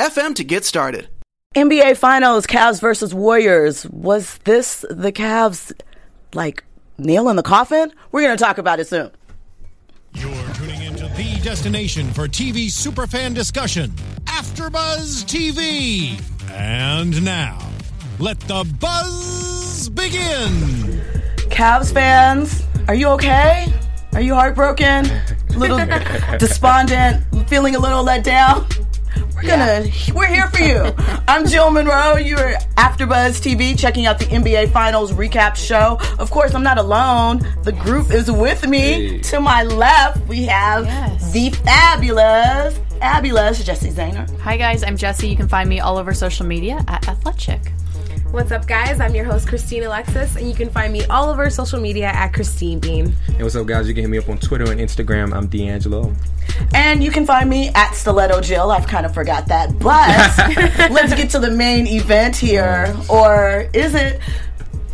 to get started. NBA Finals, Cavs versus Warriors. Was this the Cavs, nail in the coffin? We're going to talk about it soon. You're tuning into the destination for TV superfan discussion, After Buzz TV. And now, let the buzz begin. Cavs fans, are you okay? Are you heartbroken? A little despondent? Feeling a little let down? We're here for you. I'm Jill Monroe. You're After Buzz TV, checking out the NBA Finals recap show. Of course, I'm not alone. The group is with me. Hey. To my left, we have the fabulous Jesse Zahner. Hi guys, I'm Jesse. You can find me all over social media at AthletiChick. What's up, guys? I'm your host, Christine Alexis, and you can find me all over social media at Christine Beam. And what's up, guys? You can hit me up on Twitter and Instagram. I'm D'Angelo. And you can find me at Stiletto Jill. I've kind of forgot that, but let's get to the main event here. Or is it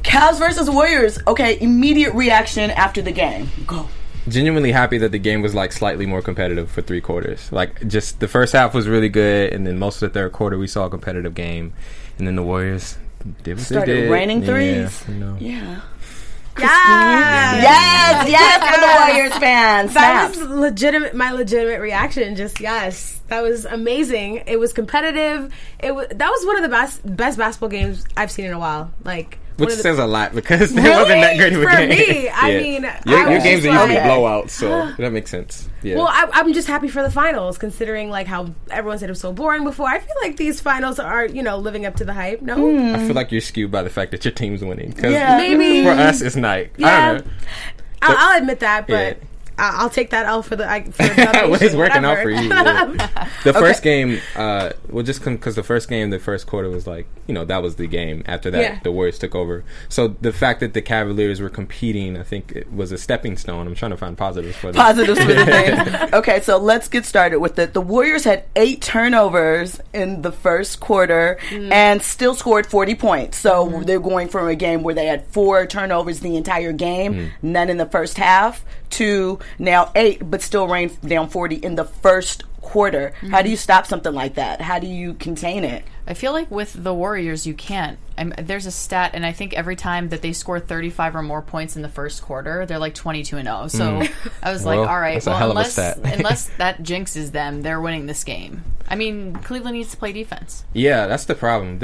Cavs versus Warriors? Okay, immediate reaction after the game. Go. Genuinely happy that the game was slightly more competitive for three quarters. Just the first half was really good, and then most of the third quarter we saw a competitive game, and then the Warriors started raining threes. Yeah. Yes, for the Warriors fans. Snaps. That was legitimate. My legitimate reaction, just yes, that was amazing. It was competitive. That was one of the best basketball games I've seen in a while. Which says a lot because it wasn't that great of a game. For me, I mean... Your games are usually blowouts, so that makes sense. Yeah. Well, I'm just happy for the finals, considering how everyone said it was so boring before. I feel like these finals aren't, living up to the hype, no? Mm. I feel like you're skewed by the fact that your team's winning. Maybe. For us, it's night. Yeah. I don't know. I'll admit that, but... Yeah. I'll take that out for the... It's working out for you. Yeah. First game... because the first game, the first quarter was that was the game. After that, the Warriors took over. So the fact that the Cavaliers were competing, I think it was a stepping stone. I'm trying to find positives for this. Positives for the game. Okay, so let's get started with it. The Warriors had 8 turnovers in the first quarter and still scored 40 points. So they're going from a game where they had 4 turnovers the entire game, none in the first half, to now 8, but still rained down 40 in the first quarter. Mm-hmm. How do you stop something like that? How do you contain it? I feel like with the Warriors, you can't. There's a stat, and I think every time that they score 35 or more points in the first quarter, they're 22-0. So I was all right, unless that jinxes them, they're winning this game. Cleveland needs to play defense. Yeah, that's the problem.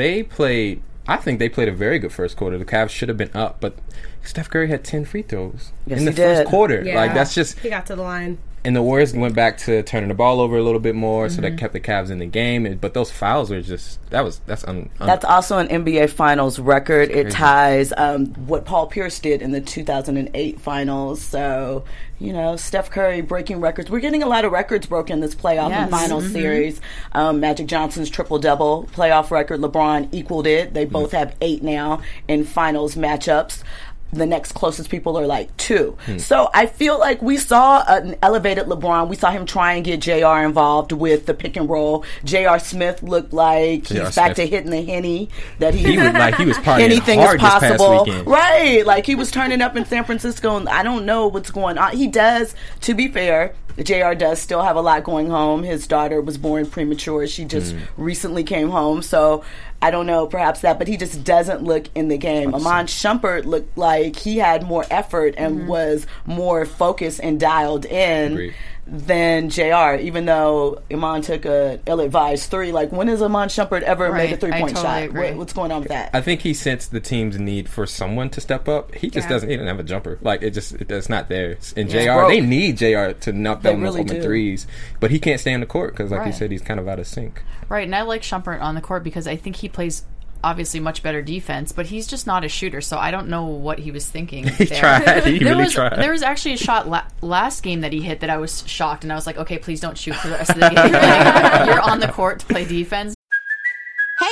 I think they played a very good first quarter. The Cavs should have been up, but Steph Curry had 10 free throws in the first quarter. Yeah. That's just... He got to the line. And the Warriors went back to turning the ball over a little bit more, so that kept the Cavs in the game. But those fouls were just... That's also an NBA Finals record. It ties what Paul Pierce did in the 2008 Finals. So, Steph Curry breaking records. We're getting a lot of records broken this playoff and Finals series. Magic Johnson's triple-double playoff record. LeBron equaled it. They both have 8 now in Finals matchups. The next closest people are 2. So I feel like we saw an elevated LeBron. We saw him try and get J.R. involved with the pick and roll. J.R. Smith looked like he's back to hitting the Henny. That he was partying anything hard is possible. This past weekend. Right. He was turning up in San Francisco, and I don't know what's going on. He does, to be fair, J.R. does still have a lot going home. His daughter was born premature. She just recently came home, so... I don't know, perhaps that, but he just doesn't look in the game. Iman Shumpert looked like he had more effort and was more focused and dialed in than JR, even though Iman took a ill-advised three. When has Iman Shumpert ever made a three-point shot? What's going on with that? I think he sensed the team's need for someone to step up. He just doesn't. He didn't have a jumper. It's not there. And JR, they need JR to knock down those open threes, but he can't stay on the court because, you said, he's kind of out of sync. Right, and I like Shumpert on the court because I think he plays obviously much better defense, but he's just not a shooter, so I don't know what he was thinking. He tried. There was actually a shot last game that he hit that I was shocked, and I was like, okay, please don't shoot for the rest of the game. You're on the court to play defense.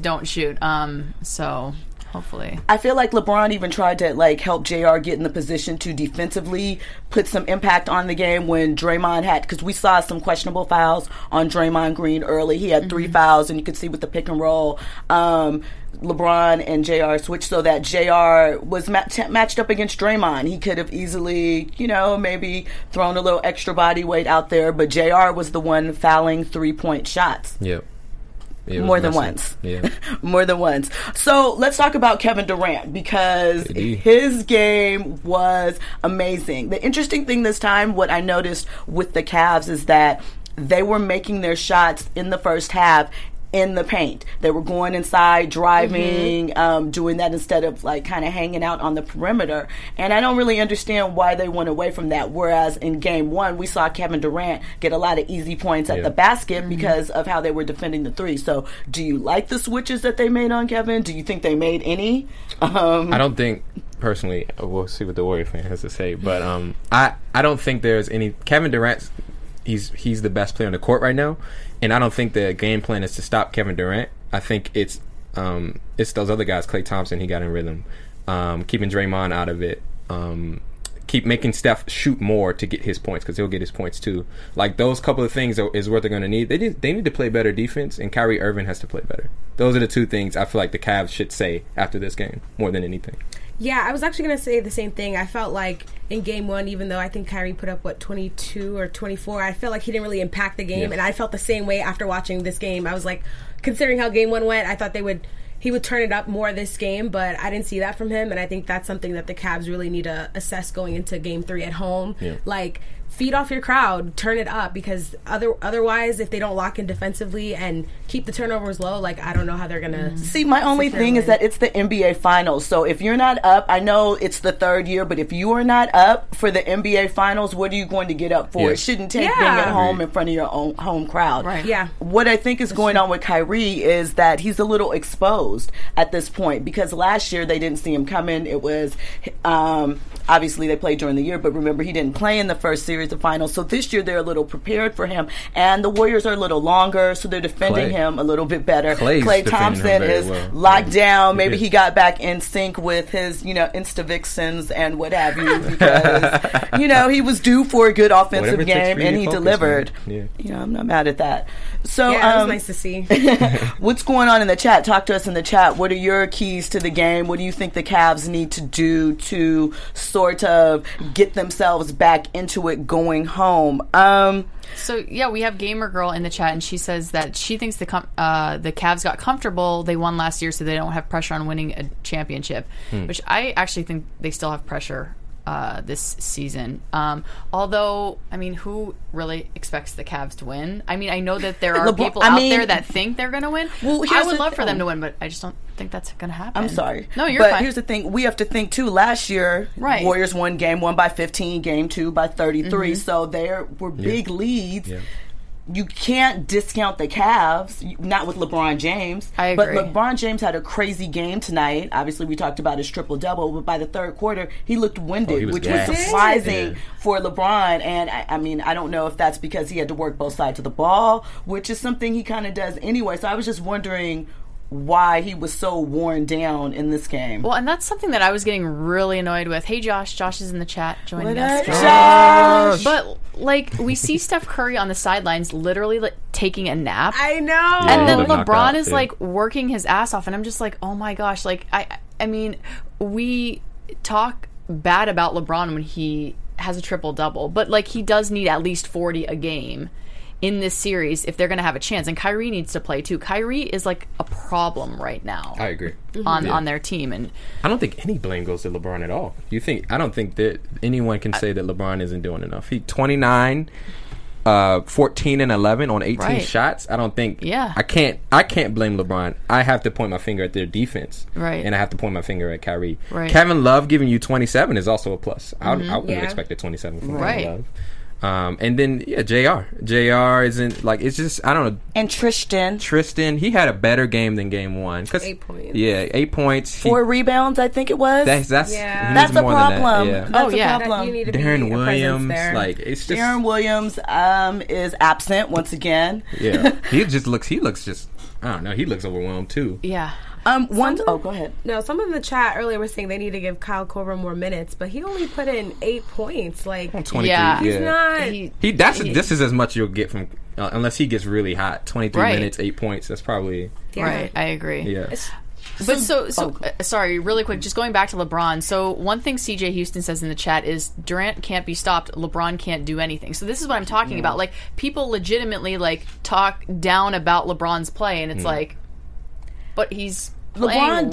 Don't shoot. So hopefully. I feel like LeBron even tried to help JR get in the position to defensively put some impact on the game when Draymond had, because we saw some questionable fouls on Draymond Green early. He had three fouls, and you could see with the pick and roll, LeBron and JR switched so that JR was matched up against Draymond. He could have easily, maybe thrown a little extra body weight out there, but JR was the one fouling 3-point shots. Yep. More than once. Yeah. More than once. So let's talk about Kevin Durant, because his game was amazing. The interesting thing this time, what I noticed with the Cavs, is that they were making their shots in the first half in the paint. They were going inside, driving, doing that instead of kind of hanging out on the perimeter. And I don't really understand why they went away from that. Whereas in game one, we saw Kevin Durant get a lot of easy points at the basket because of how they were defending the three. So do you like the switches that they made on Kevin? Do you think they made any? I don't think, personally, we'll see what the Warrior fan has to say. But I don't think there's any. Kevin Durant's he's the best player on the court right now. And I don't think the game plan is to stop Kevin Durant. I think it's those other guys. Klay Thompson, he got in rhythm. Keeping Draymond out of it. Keep making Steph shoot more to get his points, because he'll get his points too. Those couple of things is what they're going to need. They need to play better defense, and Kyrie Irving has to play better. Those are the two things I feel like the Cavs should say after this game more than anything. Yeah, I was actually going to say the same thing. I felt like in game one, even though I think Kyrie put up, 22 or 24, I felt like he didn't really impact the game. Yeah. And I felt the same way after watching this game. I was like, considering how game one went, I thought he would turn it up more this game, but I didn't see that from him. And I think that's something that the Cavs really need to assess going into game three at home. Yeah. Feed off your crowd, turn it up, because otherwise, if they don't lock in defensively and keep the turnovers low, I don't know how they're going to... See, my only thing is that it's the NBA Finals, so if you're not up, I know it's the third year, but if you are not up for the NBA Finals, what are you going to get up for? Yes. It shouldn't take being at home in front of your own home crowd. Right. Yeah. What I think is going on with Kyrie is that he's a little exposed at this point, because last year they didn't see him coming. It was... obviously, they played during the year, but remember, he didn't play in the first series of finals. So this year, they're a little prepared for him. And the Warriors are a little longer, so they're defending him a little bit better. Klay Thompson is locked down. Maybe he got back in sync with his, Insta-Vixens and what have you, because, he was due for a good offensive game, and he delivered. Yeah. I'm not mad at that. So, yeah, it was nice to see. What's going on in the chat? Talk to us in the chat. What are your keys to the game? What do you think the Cavs need to do to sort of get themselves back into it going home? We have Gamer Girl in the chat, and she says that she thinks the Cavs got comfortable. They won last year, so they don't have pressure on winning a championship, which I actually think they still have pressure this season. Although, I mean, who really expects the Cavs to win? I mean, I know that there are people out there that think they're going to win. Well, I would love for them to win, but I just don't think that's going to happen. I'm sorry. No, you're fine. But here's the thing. We have to think, too. Last year, Warriors won game one by 15, game two by 33. So there were big leads. Yeah. You can't discount the Cavs, not with LeBron James. I agree. But LeBron James had a crazy game tonight. Obviously, we talked about his triple-double, but by the third quarter, he looked winded, which was surprising for LeBron. And, I mean, I don't know if that's because he had to work both sides of the ball, which is something he kind of does anyway. So I was just wondering why he was so worn down in this game. Well, and that's something that I was getting really annoyed with. Hey, Josh. Josh is in the chat joining us. Josh! But, we see Steph Curry on the sidelines literally, taking a nap. I know! Yeah, and then LeBron is, working his ass off, and I'm just like, oh, my gosh. I mean, we talk bad about LeBron when he has a triple-double, but, he does need at least 40 a game in this series if they're going to have a chance. And Kyrie needs to play, too. Kyrie is, a problem right now. I agree. On their team. And I don't think any blame goes to LeBron at all. I don't think that anyone can say that LeBron isn't doing enough. He 29, 14 and 11 on 18 shots. I don't think I can't blame LeBron. I have to point my finger at their defense. Right. And I have to point my finger at Kyrie. Right. Kevin Love giving you 27 is also a plus. Mm-hmm. I wouldn't expect a 27 from Kevin Love. And then JR isn't like, it's just, I don't know. And Tristan, he had a better game than game 1. 8 points. Yeah, 8 points. 4 rebounds, I think it was. That's a problem. That's a problem. Deron Williams, Deron Williams is absent once again. Yeah, he looks just. I don't know. He looks overwhelmed too. Yeah. Go ahead. No, someone in the chat earlier was saying they need to give Kyle Korver more minutes, but he only put in 8 points. Like, 23. Yeah. He's not. This is as much you'll get from unless he gets really hot. 23 minutes, 8 points. That's probably right. I agree. Yeah. Sorry, really quick, just going back to LeBron. So one thing CJ Houston says in the chat is Durant can't be stopped, LeBron can't do anything. So this is what I'm talking about. Like, people legitimately talk down about LeBron's play, and it's but he's LeBron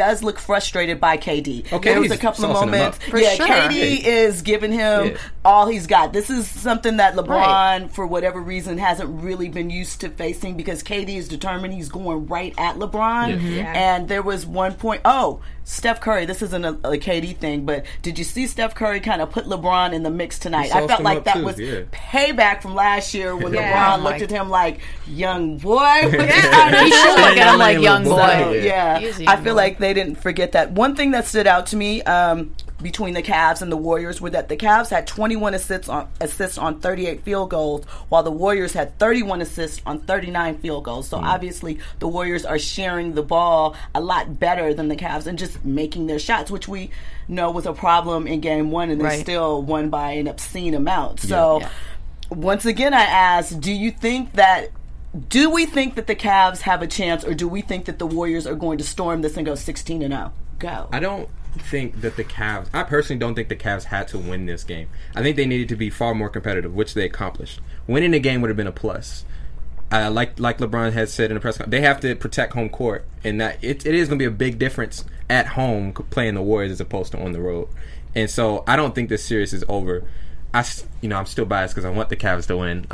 does look frustrated by KD. Okay, there was a couple of moments. KD is giving him all he's got. This is something that LeBron, for whatever reason, hasn't really been used to facing, because KD is determined he's going right at LeBron. Mm-hmm. Yeah. And there was one point, Steph Curry, this isn't a KD thing, but did you see Steph Curry kind of put LeBron in the mix tonight? I felt like that was payback from last year when LeBron looked at him like, young boy. He should look at him like, young boy. I feel like they didn't forget that. One thing that stood out to me between the Cavs and the Warriors were that the Cavs had 21 assists on 38 field goals, while the Warriors had 31 assists on 39 field goals. So obviously the Warriors are sharing the ball a lot better than the Cavs and just making their shots, which we know was a problem in game 1, and they still won by an obscene amount. So once again, I asked, do we think that the Cavs have a chance, or do we think that the Warriors are going to storm this and go 16-0? Go. I don't think that the Cavs... I personally don't think the Cavs had to win this game. I think they needed to be far more competitive, which they accomplished. Winning the game would have been a plus. Like LeBron has said in the press conference, they have to protect home court, and that it is going to be a big difference at home playing the Warriors as opposed to on the road. And so I don't think this series is over. I'm still biased because I want the Cavs to win.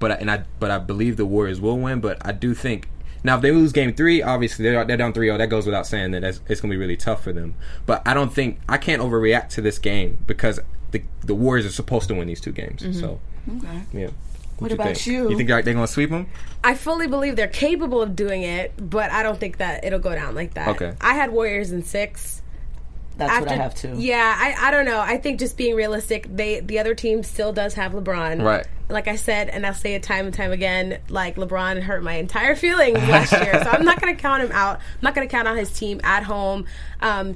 But I believe the Warriors will win. But I do think now, if they lose game 3, obviously they're down 3-0. That goes without saying that it's going to be really tough for them. But I can't overreact to this game, because the Warriors are supposed to win these 2 games. Mm-hmm. So yeah. What about you? You think they're going to sweep them? I fully believe they're capable of doing it, but I don't think that it'll go down like that. Okay. I had Warriors in 6. That's what I have too. Yeah, I don't know. I think just being realistic, the other team still does have LeBron. Right. Like I said, and I'll say it time and time again, like, LeBron hurt my entire feelings last year. So I'm not going to count him out. I'm not going to count out his team at home. One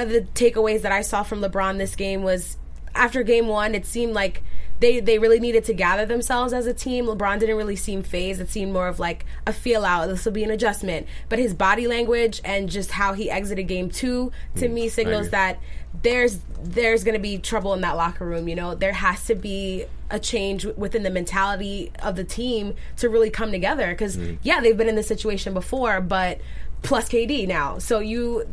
of the takeaways that I saw from LeBron this game was, after game 1, it seemed like they really needed to gather themselves as a team. LeBron didn't really seem phased. It seemed more of like a feel-out. This will be an adjustment. But his body language and just how he exited game 2, to me, signals that there's going to be trouble in that locker room. There has to be a change within the mentality of the team to really come together. Because, they've been in this situation before, but plus KD now. So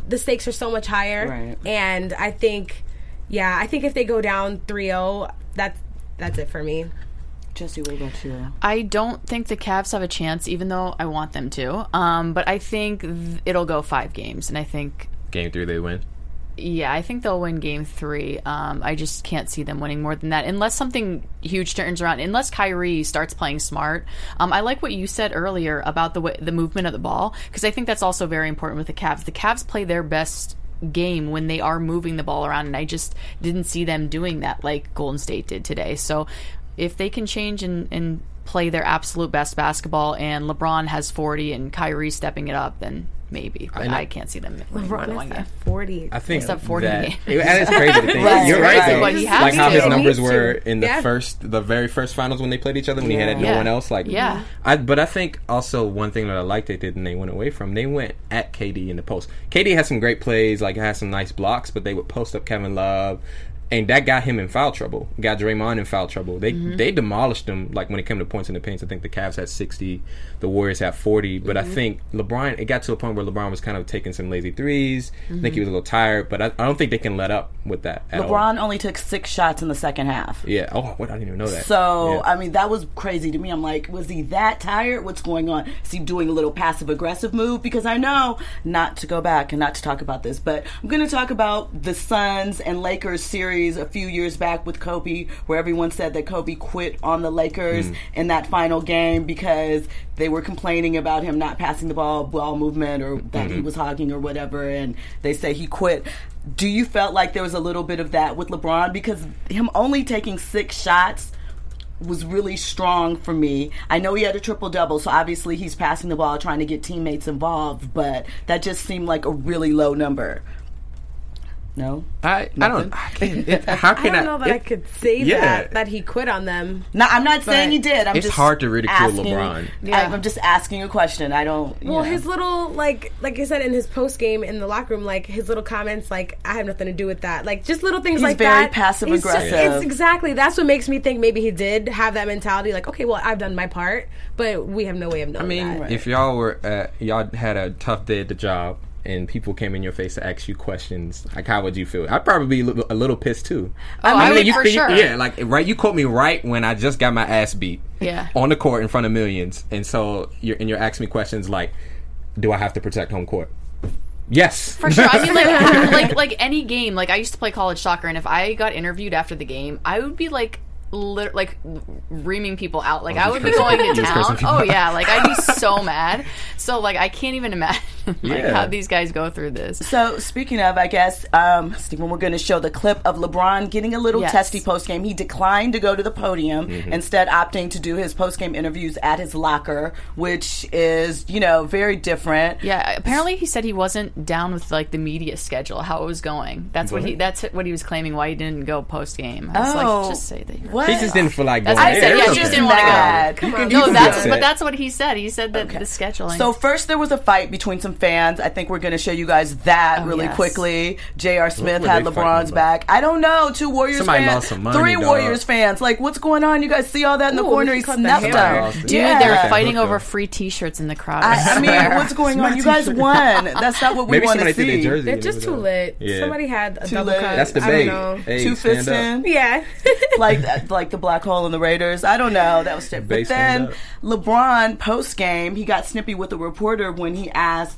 the stakes are so much higher. Right. And I think if they go down 3-0, That's it for me. Jesse, what about you? I don't think the Cavs have a chance, even though I want them to. But I think it'll go 5 games, and I think... Game 3 they win? Yeah, I think they'll win game 3. I just can't see them winning more than that, unless something huge turns around, unless Kyrie starts playing smart. I like what you said earlier about the movement of the ball, because I think that's also very important with the Cavs. The Cavs play their best game when they are moving the ball around, and I just didn't see them doing that like Golden State did today. So if they can change and play their absolute best basketball, and LeBron has 40 and Kyrie stepping it up, then maybe. But I can't see them. LeBron is at 40. I think that 40 games. That is crazy to think. Right. You're right, though. Like how his numbers were in the very first finals when they played each other, when he had no one else. But I think also one thing that I liked they did, and they went away from, they went at KD in the post. KD had some great plays, had some nice blocks, but they would post up Kevin Love. And that got him in foul trouble. Got Draymond in foul trouble. They demolished him, like, when it came to points in the paint. I think the Cavs had 60. The Warriors had 40. But I think LeBron, it got to a point where LeBron was kind of taking some lazy threes. I think he was a little tired. But I don't think they can let up with that at all. LeBron only took 6 shots in the second half. Yeah. Oh, what? I didn't even know that. So, yeah. I mean, that was crazy to me. I'm like, was he that tired? What's going on? Is he doing a little passive-aggressive move? Because I know not to go back and not to talk about this. But I'm going to talk about the Suns and Lakers series a few years back with Kobe, where everyone said that Kobe quit on the Lakers in that final game because they were complaining about him not passing the ball movement, or that he was hogging or whatever, and they say he quit. Do you felt like there was a little bit of that with LeBron? Because him only taking 6 shots was really strong for me. I know he had a triple-double, so obviously he's passing the ball, trying to get teammates involved, but that just seemed like a really low number. No, I don't know that I could say that he quit on them. No, I'm not saying he did. I'm just hard to ridicule LeBron. Yeah. I'm just asking a question. I don't. Well, his little like I said in his post game in the locker room, like his little comments, like I have nothing to do with that. Like just little things like that. He's very passive aggressive. It's exactly that's what makes me think maybe he did have that mentality. Like okay, well I've done my part, but we have no way of knowing. I mean, that. If y'all were y'all had a tough day at the job. And people came in your face to ask you questions. Like, how would you feel? I'd probably be a little pissed too. Oh, I mean, for sure. Yeah, like right. You caught me right when I just got my ass beat. Yeah, on the court in front of millions, and so you're asking me questions like, "Do I have to protect home court?" Yes, for sure. I mean, like any game. Like I used to play college soccer, and if I got interviewed after the game, I would be like. Reaming people out. Like, I would be going to town. Oh, yeah. Like, I'd be so mad. So, like, I can't even imagine how these guys go through this. So, speaking of, I guess, Stephen, we're going to show the clip of LeBron getting a little testy postgame. He declined to go to the podium, instead opting to do his postgame interviews at his locker, which is, you know, very different. Yeah. Apparently, he said he wasn't down with, like, the media schedule, how it was going. That's what he was claiming, why he didn't go postgame. I was like, just say that you're he just didn't feel like going. I said, she just didn't want to go. But that's what he said. He said that the scheduling. So first there was a fight between some fans. I think we're going to show you guys that quickly. J.R. Smith had LeBron's back. I don't know. 2 Warriors fans. Lost some money, Warriors fans. Like, what's going on? You guys see all that in the corner? He snuffed up. Dude, they were fighting over free T-shirts in the crowd. I mean, what's going on? You guys won. That's not what we want to see. They're just too lit. Somebody had a double cut. That's the bait. 2 fists in. Yeah. Like the black hole in the Raiders. I don't know. That was it. But then LeBron, post-game, he got snippy with a reporter when he asked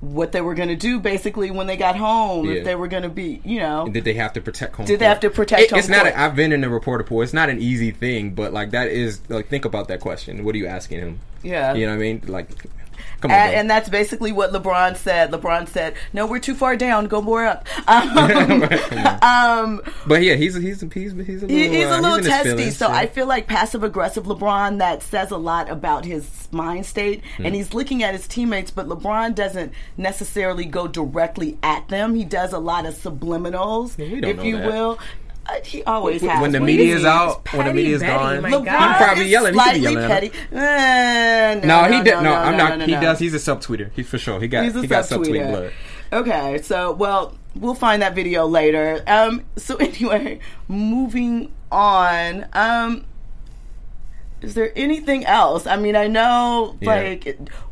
what they were going to do, basically, when they got home. If they were going to be, you know. Did they have to protect home court? They have to protect home court? I've been in the reporter pool. It's not an easy thing, but, like, that is, like, think about that question. What are you asking him? Yeah. You know what I mean? Like, come on. And that's basically what LeBron said. LeBron said, no, we're too far down. Go more up. But, yeah, he's a little testy. So I feel like passive-aggressive LeBron, that says a lot about his mind state. And he's looking at his teammates, but LeBron doesn't necessarily go directly at them. He does a lot of subliminals, if you will. He always has. When the media's out, when the media's gone, LeBron probably yelling. Slightly petty. No, he does. He's a subtweeter. He's for sure. He got subtweet blood. Okay, so we'll find that video later. So anyway, moving on. Is there anything else? I mean, I know,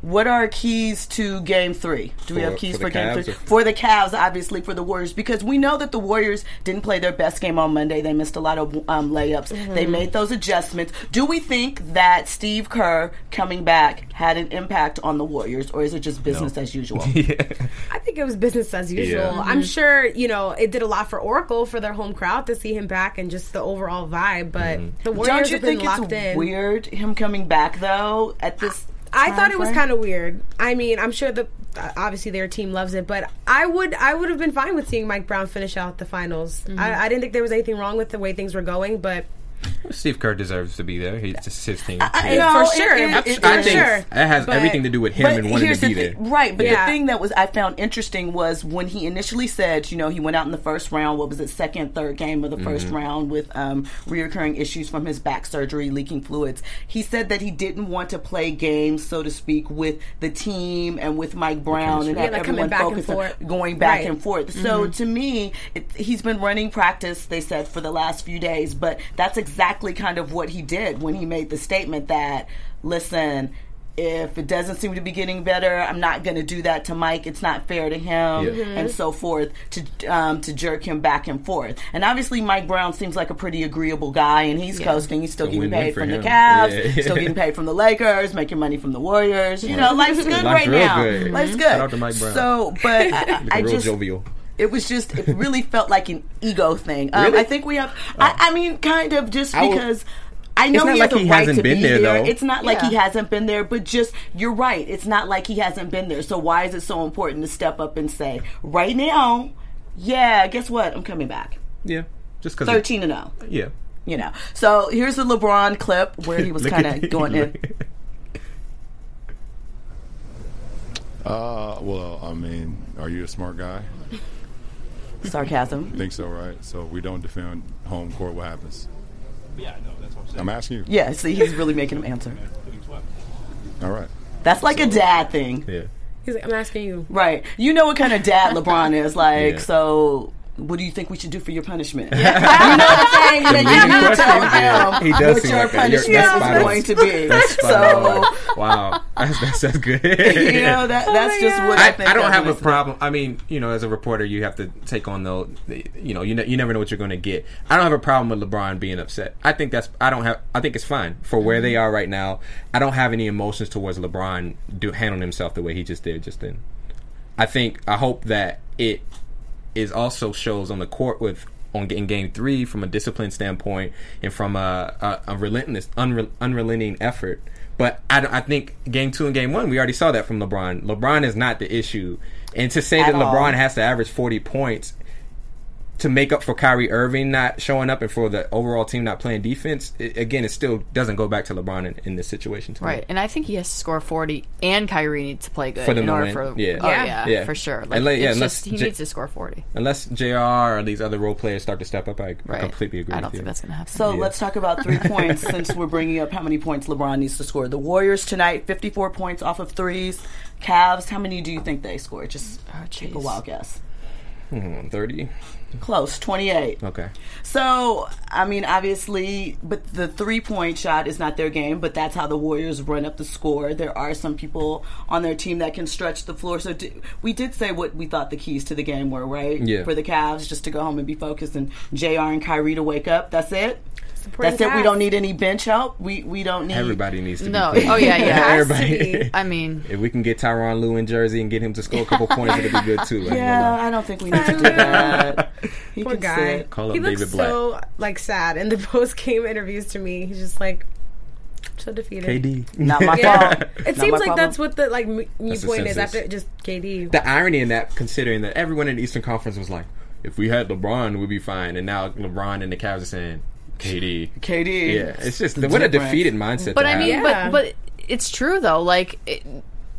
what are keys to Game 3? Do we have keys for Game 3? For the Cavs, obviously, for the Warriors, because we know that the Warriors didn't play their best game on Monday. They missed a lot of layups. They made those adjustments. Do we think that Steve Kerr coming back had an impact on the Warriors, or is it just business as usual? I think it was business as usual. Yeah. I'm sure, you know, it did a lot for Oracle, for their home crowd, to see him back and just the overall vibe, but the Warriors have been locked in. Don't you think it's weird? Him coming back though at this I thought it was kind of weird. I mean, I'm sure obviously their team loves it, but I would have been fine with seeing Mike Brown finish out the finals. I didn't think there was anything wrong with the way things were going, but Steve Kerr deserves to be there. It's his team. I think that has everything to do with him and wanting to be there. Right, but the thing that was I found interesting was when he initially said, you know, he went out in the first round, what was it, second, third game of the first round with reoccurring issues from his back surgery, leaking fluids. He said that he didn't want to play games, so to speak, with the team and with Mike Brown and have everyone focused on going back and forth. So to me, he's been running practice, they said, for the last few days, but that's exactly kind of what he did when he made the statement that, listen, if it doesn't seem to be getting better, I'm not going to do that to Mike. It's not fair to him, and so forth, to jerk him back and forth. And obviously, Mike Brown seems like a pretty agreeable guy, and he's coasting. He's still getting paid from the Cavs, still getting paid from the Lakers, making money from the Warriors. You know, life's good right now. Good. Life's good. Shout out to Mike Brown. So, but I real just jovial. It was just, it really felt like an ego thing. Really? I think we have, I mean, kind of just because... I know he has a right to be there. It's not like he hasn't been there, but just, you're right. It's not like he hasn't been there. So why is it so important to step up and say, right now, guess what? I'm coming back. Yeah. Just because 13-0. Yeah. You know. So here's the LeBron clip where he was kind of going in. Well, I mean, are you a smart guy? Sarcasm. I think so, right? So we don't defend home court, what happens? Yeah, I know. That's what I'm saying. I'm asking you. Yeah, see, he's really making him answer. All right. That's like a dad thing. Yeah. He's like, I'm asking you. Right. You know what kind of dad LeBron is. Like, so what do you think we should do for your punishment? You know what I'm saying? And then you need to tell him what your punishment is going to be. That's so, wow. That's good. You know, that's just what I think. I don't have a problem. I mean, you know, as a reporter, you have to take on the you never know what you're going to get. I don't have a problem with LeBron being upset. I think I think it's fine for where they are right now. I don't have any emotions towards LeBron handling himself the way he just did just then. I hope that it is also shows on the court in Game 3 from a discipline standpoint and from a relentless, unrelenting effort. But I think Game 2 and Game 1, we already saw that from LeBron. LeBron is not the issue. And to say that LeBron has to average 40 points to make up for Kyrie Irving not showing up and for the overall team not playing defense, it still doesn't go back to LeBron in this situation. Right, me. And I think he has to score 40 and Kyrie needs to play good for them in order for... Yeah. Oh, yeah, for sure. Like, he needs to score 40. Unless JR or these other role players start to step up, I completely agree with you. I don't think that's going to happen. So let's talk about 3 points since we're bringing up how many points LeBron needs to score. The Warriors tonight, 54 points off of threes. Cavs, how many do you think they score? Just take a wild guess. 30? Close, 28. Okay. So, I mean, obviously, but the three-point shot is not their game, but that's how the Warriors run up the score. There are some people on their team that can stretch the floor. So we did say what we thought the keys to the game were, right? Yeah. For the Cavs, just to go home and be focused, and JR and Kyrie to wake up. That's it? That's it. We don't need any bench help. We don't need... Everybody needs to be playing. Oh, yeah. Everybody. I mean... If we can get Tyronn Lue in Jersey and get him to score a couple points, it'll be good, too. I don't think we need to do that. He Poor guy. Call he up looks David Blatt. So, like, sad. In the post-game interviews to me, he's just, like, so defeated. KD. Not my fault. It seems like that's what the, like, new point is after just KD. The irony in that, considering that everyone in the Eastern Conference was like, if we had LeBron, we'd be fine. And now LeBron and the Cavs are saying... KD. Yeah, it's just what a defeated mindset. But but it's true though. Like,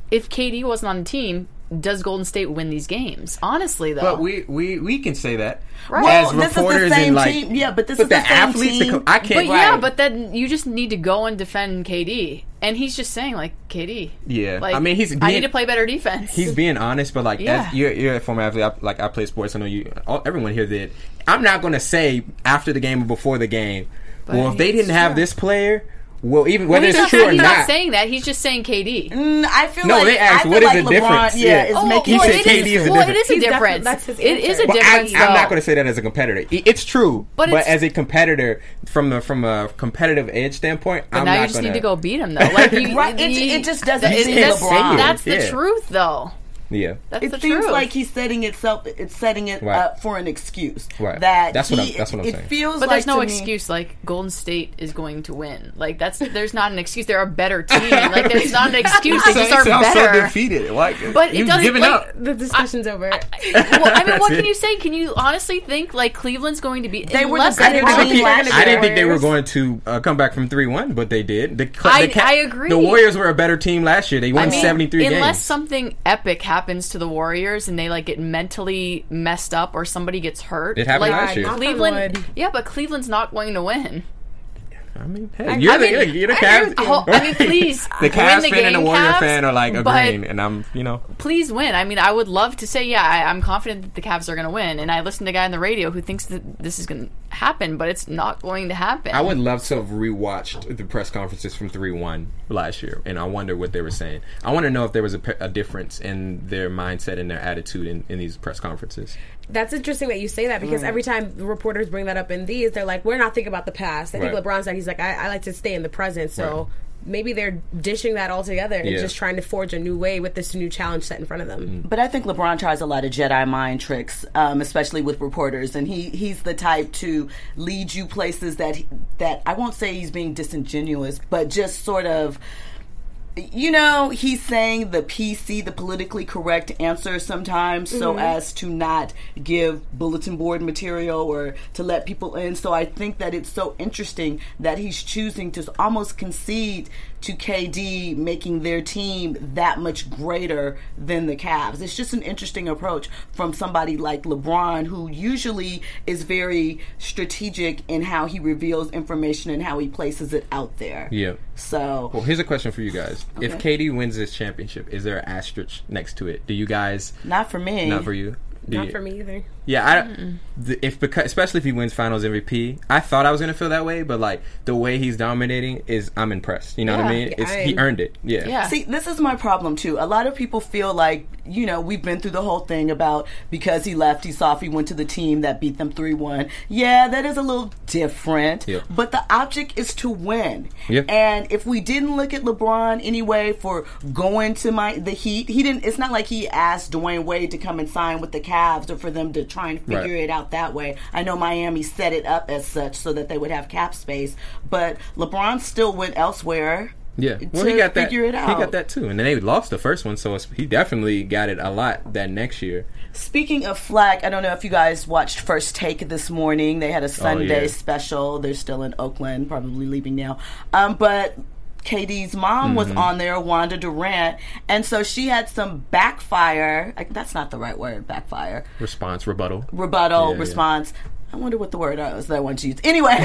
if KD wasn't on the team, does Golden State win these games? Honestly, though, but we can say that right. As reporters and like team. Yeah, but this is the same team. I can't. But yeah, but then you just need to go and defend KD, and he's just saying like KD. Yeah, like, I mean, I need to play better defense. He's being honest, but like as you're a former athlete. I play sports. I know you. Everyone here did. I'm not going to say after the game or before the game, but well, if they didn't have this player, well, even whether it's true or not. He's not saying that. He's just saying KD. I feel like... No, they asked, what is the difference? He said KD is a difference. Well, it is a difference. It is a difference, though. I'm not going to say that as a competitor. It's true, but as a competitor, from a competitive edge standpoint, I'm not going to... But now you just need to go beat him, though. Like, it just doesn't... That's the truth, though. Yeah, it seems like he's setting itself. It's setting it up for an excuse. Right. That's what I'm saying. It feels, but like there's no excuse. Like Golden State is going to win. Like there's not an excuse. They're a better team. Like there's not an excuse. They just are better. So defeated. Like, but it doesn't. Giving up. The discussion's over. What can you say? Can you honestly think like Cleveland's going to be? They were the better team. I didn't think they were going to come back from 3-1, but they did. I agree. The Warriors were a better team last year. They won 73 games. Unless something epic happens to the Warriors and they like get mentally messed up or somebody gets hurt. It happened last year. Cleveland, yeah, but Cleveland's not going to win. I mean, hey, you're the Cavs. I mean, please. The Cavs fan and the Warrior fan are like agreeing, and I'm. Please win. I mean, I would love to say, yeah, I'm confident that the Cavs are going to win, and I listened to a guy on the radio who thinks that this is going to happen, but it's not going to happen. I would love to have rewatched the press conferences from 3-1 last year, and I wonder what they were saying. I want to know if there was a difference in their mindset and their attitude in these press conferences. That's interesting that you say that, because every time reporters bring that up in these, they're like, we're not thinking about the past. I think LeBron's like, he's like, I like to stay in the present. So maybe they're dishing that all together and just trying to forge a new way with this new challenge set in front of them. But I think LeBron tries a lot of Jedi mind tricks, especially with reporters. And he's the type to lead you places that I won't say he's being disingenuous, but just sort of... You know, he's saying the PC, the politically correct answer sometimes, so as to not give bulletin board material or to let people in. So I think that it's so interesting that he's choosing to almost concede to KD making their team that much greater than the Cavs. It's just an interesting approach from somebody like LeBron, who usually is very strategic in how he reveals information and how he places it out there. Yeah. So, well, here's a question for you guys. Okay. If KD wins this championship, is there an asterisk next to it? Do you guys... Not for me. Not for you. Not for me either. Yeah, especially if he wins Finals MVP, I thought I was going to feel that way, but like the way he's dominating is, I'm impressed. You know what I mean? He earned it. Yeah. See, this is my problem too. A lot of people feel like, you know, we've been through the whole thing about because he left, he's soft, he went to the team that beat them 3-1. Yeah, that is a little different, but the object is to win. Yep. And if we didn't look at LeBron anyway for going to the Heat, he didn't. It's not like he asked Dwyane Wade to come and sign with the Cavs or for them to trying to figure it out that way. I know Miami set it up as such so that they would have cap space, but LeBron still went elsewhere. Yeah, well, he got that. He got that too, and then they lost the first one, so he definitely got it a lot that next year. Speaking of flack, I don't know if you guys watched First Take this morning. They had a Sunday special. They're still in Oakland, probably leaving now, but KD's mom was on there, Wanda Durant, and so she had some backfire. That's not the right word, backfire. Response, rebuttal. Response. Yeah. I wonder what the word is that I want to use. Anyway,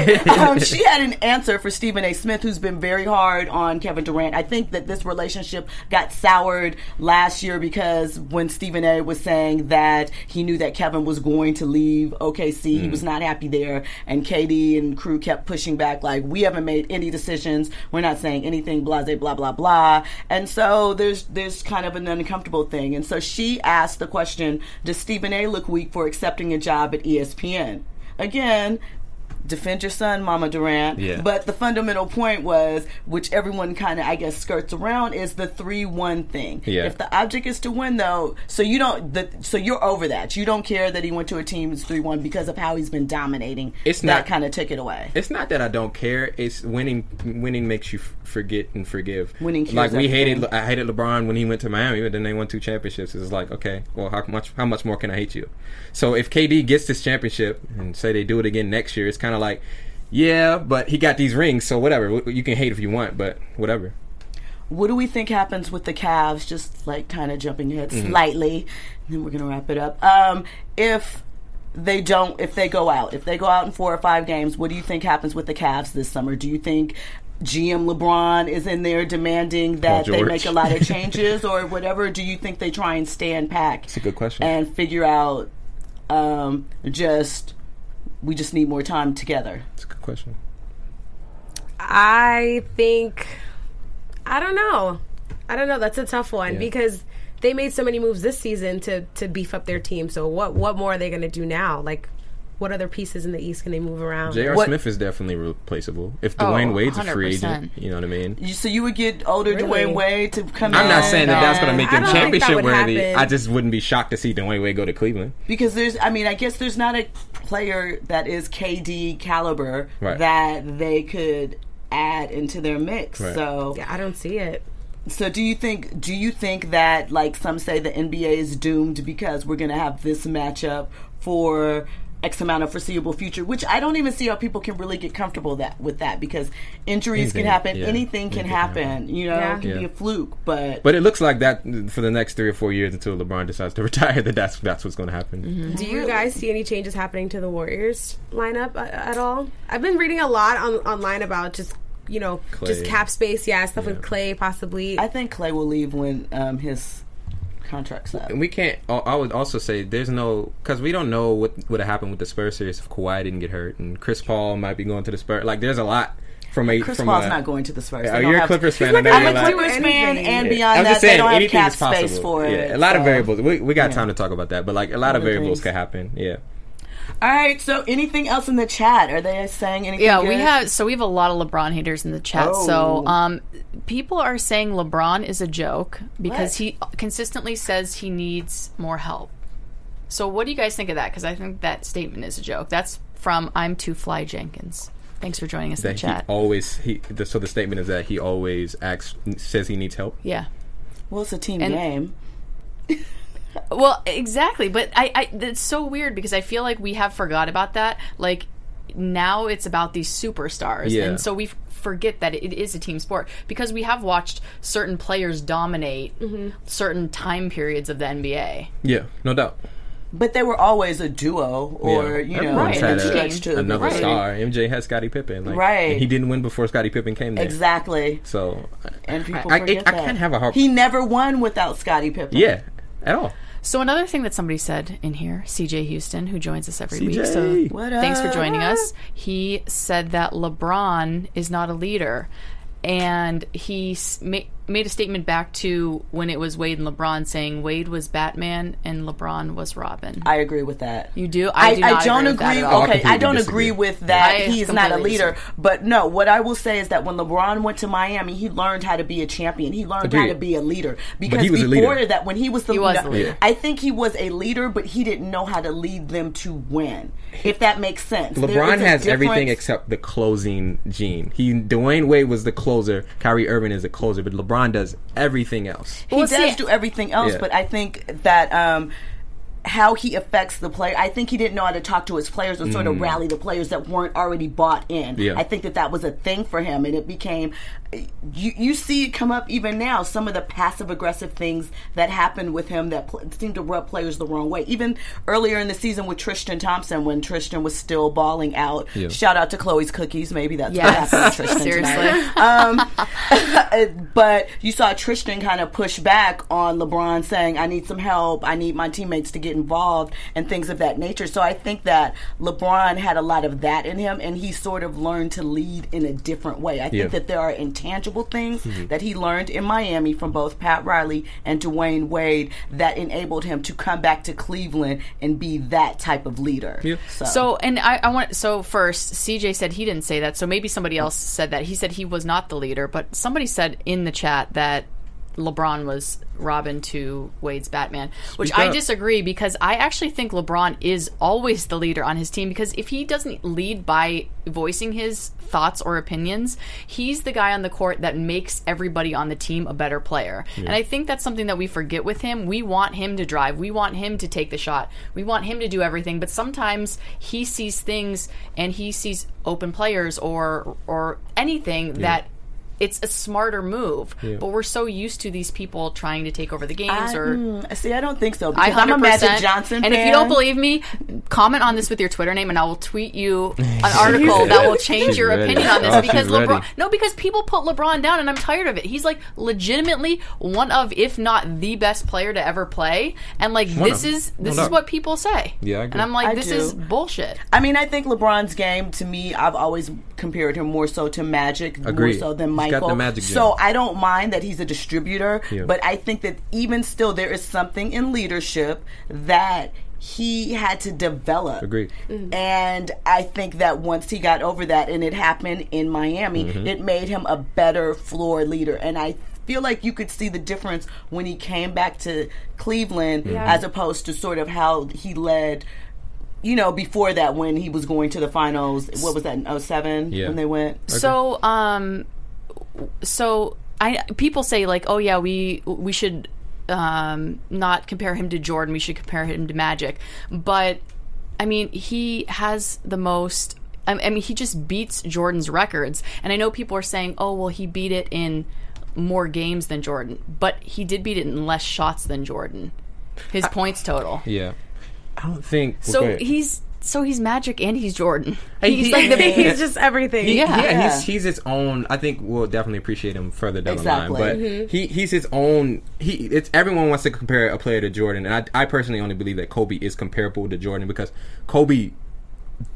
she had an answer for Stephen A. Smith, who's been very hard on Kevin Durant. I think that this relationship got soured last year because when Stephen A. was saying that he knew that Kevin was going to leave OKC, he was not happy there, and KD and crew kept pushing back like, we haven't made any decisions, we're not saying anything, blah, blah, blah, blah. And so there's kind of an uncomfortable thing. And so she asked the question, does Stephen A. look weak for accepting a job at ESPN? Again, defend your son, Mama Durant. Yeah. But the fundamental point was, which everyone kind of, I guess, skirts around, is the 3-1 thing. Yeah. If the object is to win, though, so you're over that. You don't care that he went to a team that's 3-1 because of how he's been dominating. That kind of took it away. It's not that I don't care. It's winning makes you forget and forgive. Winning cures like I hated LeBron when he went to Miami, but then they won 2 championships. It's like, okay, well, how much more can I hate you? So if KD gets this championship and say they do it again next year, it's kind of like, yeah, but he got these rings, so whatever. You can hate if you want, but whatever. What do we think happens with the Cavs? Just like kind of jumping ahead slightly, and then we're gonna wrap it up. If they go out, in 4 or 5 games, what do you think happens with the Cavs this summer? Do you think GM LeBron is in there demanding that they make a lot of changes or whatever? Do you think they try and stand pat? That's a good question. And figure out we just need more time together. That's a good question. I think... I don't know. That's a tough one because they made so many moves this season to beef up their team. So what more are they going to do now? Like, what other pieces in the East can they move around? J.R. Smith is definitely replaceable. If Dwyane Wade's 100%. A free agent, you know what I mean? So you would get older Dwyane Wade to come in? I'm not saying that that's going to make him championship worthy. I just wouldn't be shocked to see Dwyane Wade go to Cleveland. Because there's, I mean, I guess there's not a player that is KD caliber that they could add into their mix. Right. So yeah, I don't see it. So do you think that, like some say, the NBA is doomed because we're going to have this matchup for X amount of foreseeable future, which I don't even see how people can really get comfortable with that because injuries can happen, anything can happen, you know, it can be a fluke. But it looks like that for the next 3 or 4 years until LeBron decides to retire, that's what's going to happen. Mm-hmm. Do you guys see any changes happening to the Warriors lineup at all? I've been reading a lot online about just, you know, Klay. Just cap space, stuff with Klay possibly. I think Klay will leave when his contract's up. And we can't, I would also say there's no, because we don't know what would have happened with the Spurs series if Kawhi didn't get hurt, and Chris Paul might be going to the Spurs. Like, there's a lot. Chris Paul's not going to the Spurs. Oh, you're a Clippers fan. I'm a Clippers fan, and beyond that, they don't have cap space for it. Yeah, a lot of variables. We got time to talk about that, but like a lot of variables could happen. Yeah. All right, so anything else in the chat? Are they saying anything good? We have a lot of LeBron haters in the chat. Oh. So people are saying LeBron is a joke because he consistently says he needs more help. So what do you guys think of that? Because I think that statement is a joke. That's from I'm Too Fly Jenkins. Thanks for joining us in the chat. So the statement is that he always says he needs help? Yeah. Well, it's a team game. Well, exactly, but I it's so weird because I feel like we have forgot about that. Like, now it's about these superstars, and so we forget that it is a team sport because we have watched certain players dominate certain time periods of the NBA. Yeah, no doubt. But they were always a duo, or you know, another star. MJ had Scottie Pippen, and he didn't win before Scottie Pippen came there. Exactly. So, and people forget that. I can't have a hard. He never won without Scottie Pippen. Yeah. At all. So another thing that somebody said in here, CJ Houston, who joins us every week, so thanks for joining us. He said that LeBron is not a leader, and he made a statement back to when it was Wade and LeBron, saying Wade was Batman and LeBron was Robin. I agree with that. You do? I don't agree with that. He's not a leader. But no, what I will say is that when LeBron went to Miami, he learned how to be a champion. He learned how to be a leader. Because before that, when he was the leader. I think he was a leader, but he didn't know how to lead them to win, if that makes sense. LeBron has everything except the closing gene. Dwyane Wade was the closer. Kyrie Irving is the closer, but LeBron does everything else. He does everything else, but I think that how he affects the player, I think he didn't know how to talk to his players or sort of rally the players that weren't already bought in. Yeah. I think that was a thing for him, and it became... You see it come up even now, some of the passive-aggressive things that happened with him that seemed to rub players the wrong way. Even earlier in the season with Tristan Thompson, when Tristan was still balling out. Yeah. Shout out to Chloe's Cookies. Maybe that's what happened to Tristan. Seriously. But you saw Tristan kind of push back on LeBron saying, I need some help, I need my teammates to get involved, and things of that nature. So I think that LeBron had a lot of that in him, and he sort of learned to lead in a different way. I think that there are tangible things that he learned in Miami from both Pat Riley and Dwyane Wade that enabled him to come back to Cleveland and be that type of leader. Yeah. So first, CJ said he didn't say that, so maybe somebody else said that. He said he was not the leader, but somebody said in the chat that LeBron was Robin to Wade's Batman, I disagree, because I actually think LeBron is always the leader on his team, because if he doesn't lead by voicing his thoughts or opinions, he's the guy on the court that makes everybody on the team a better player. Yeah. And I think that's something that we forget with him. We want him to drive. We want him to take the shot. We want him to do everything, but sometimes he sees things and he sees open players or anything that it's a smarter move, but we're so used to these people trying to take over the games. I don't think so. Because I'm a Magic Johnson fan. And if you don't believe me, comment on this with your Twitter name, and I will tweet you an article that will change your opinion on this. Because people put LeBron down, and I'm tired of it. He's like legitimately one of, if not the best player to ever play. And like this is what people say. Yeah, I agree. And I'm like, this is bullshit. I mean, I think LeBron's game, to me, I've always compared him more so to Magic, more so than Mike. Got the magic game. So I don't mind that he's a distributor, but I think that even still there is something in leadership that he had to develop. Agreed. Mm-hmm. And I think that once he got over that, and it happened in Miami, mm-hmm. it made him a better floor leader. And I feel like you could see the difference when he came back to Cleveland mm-hmm. as opposed to sort of how he led, you know, before that when he was going to the finals. What was that, in 07 yeah. when they went? Okay. So people say, like, oh, yeah, we should not compare him to Jordan. We should compare him to Magic. But, I mean, he has the most... I mean, he just beats Jordan's records. And I know people are saying, oh, well, he beat it in more games than Jordan. But he did beat it in less shots than Jordan. His points total. Yeah. I don't think... So he's... So he's Magic and he's Jordan. He's like he's just everything. Yeah. He's his own. I think we'll definitely appreciate him further down the line. But mm-hmm. he's his own. It's everyone wants to compare a player to Jordan, and I personally only believe that Kobe is comparable to Jordan because Kobe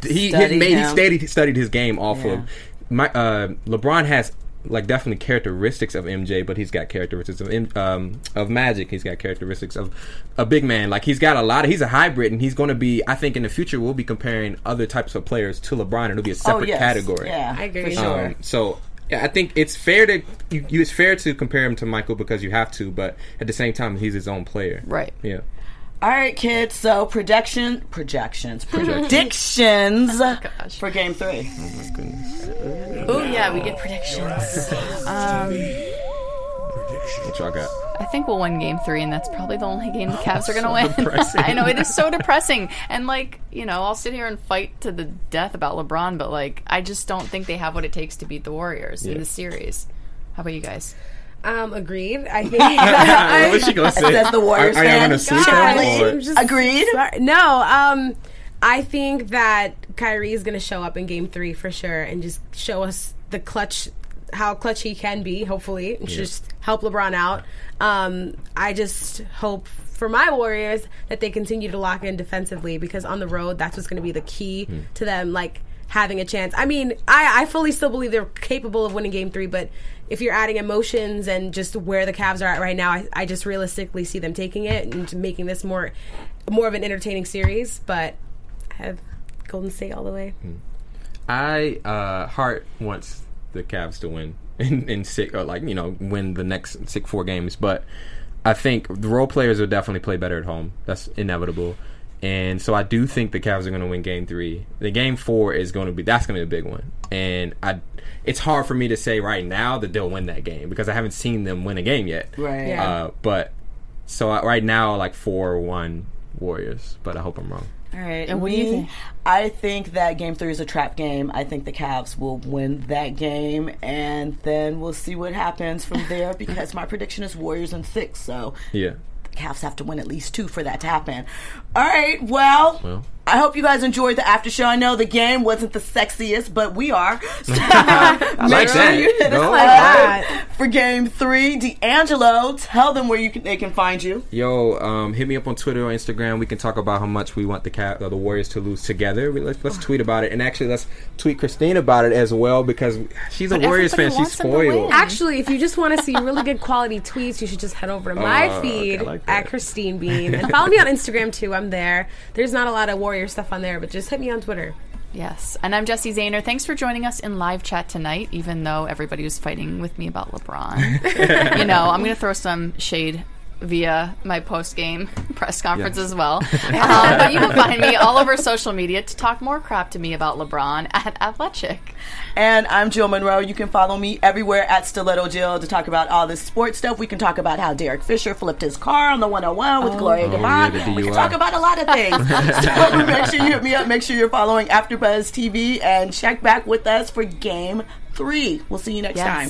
studied his game off of my LeBron has. Like definitely characteristics of MJ, but he's got characteristics of Magic. He's got characteristics of a big man. Like he's got a lot of. He's a hybrid, and he's going to be. I think in the future we'll be comparing other types of players to LeBron, and it'll be a separate category. Yeah, I agree. For sure. So yeah, I think it's fair to it's fair to compare him to Michael because you have to, but at the same time he's his own player. Right. Yeah. All right, kids. So predictions for Game 3. Oh my goodness. Oh yeah, we get predictions. What y'all got? I think we'll win Game 3, and that's probably the only game the Cavs are going to win. I know, it is so depressing. And like, you know, I'll sit here and fight to the death about LeBron, but like, I just don't think they have what it takes to beat the Warriors in the series. How about you guys? Agreed. I think. What was she gonna say? That's the Warriors fan. Agreed. Sorry. No. I think that Kyrie is gonna show up in Game 3 for sure, and just show us how clutch he can be. Hopefully, just help LeBron out. I just hope for my Warriors that they continue to lock in defensively because on the road, that's what's gonna be the key to them. Like. Having a chance. I mean, I fully still believe they're capable of winning Game 3, but if you're adding emotions and just where the Cavs are at right now, I just realistically see them taking it and making this more of an entertaining series, but I have Golden State all the way. Hart wants the Cavs to win in six, or like, you know, win the next 4 games, but I think the role players will definitely play better at home. That's inevitable. And so I do think the Cavs are going to win Game 3. The Game 4 is going to be a big one. And it's hard for me to say right now that they'll win that game because I haven't seen them win a game yet. Right. Yeah. Right now, like 4-1 Warriors, but I hope I'm wrong. All right. And what do you think? I think that Game 3 is a trap game. I think the Cavs will win that game, and then we'll see what happens from there because my prediction is Warriors in 6. So yeah. Cavs have to win at least 2 for that to happen. All right, well, I hope you guys enjoyed the after show. I know the game wasn't the sexiest, but we are. I like that. No. For Game 3, D'Angelo, tell them where they can find you. Yo, hit me up on Twitter or Instagram. We can talk about how much we want the Warriors to lose together. Let's tweet about it. And actually, let's tweet Christine about it as well because she's a Warriors fan. She's spoiled. Actually, if you just want to see really good quality tweets, you should just head over to my feed at Christine Beam. And follow me on Instagram, too. I'm there. There's not a lot of Warrior stuff on there, but just hit me on Twitter. Yes. And I'm Jesse Zahner. Thanks for joining us in live chat tonight, even though everybody was fighting with me about LeBron. You know, I'm going to throw some shade via my post-game press conference as well. But you can find me all over social media to talk more crap to me about LeBron at AthletiChick. And I'm Jill Monroe. You can follow me everywhere at Stiletto Jill to talk about all this sports stuff. We can talk about how Derek Fisher flipped his car on the 101 with Gloria Devon. We can talk about a lot of things. So make sure you hit me up. Make sure you're following After Buzz TV and check back with us for Game 3. We'll see you next time.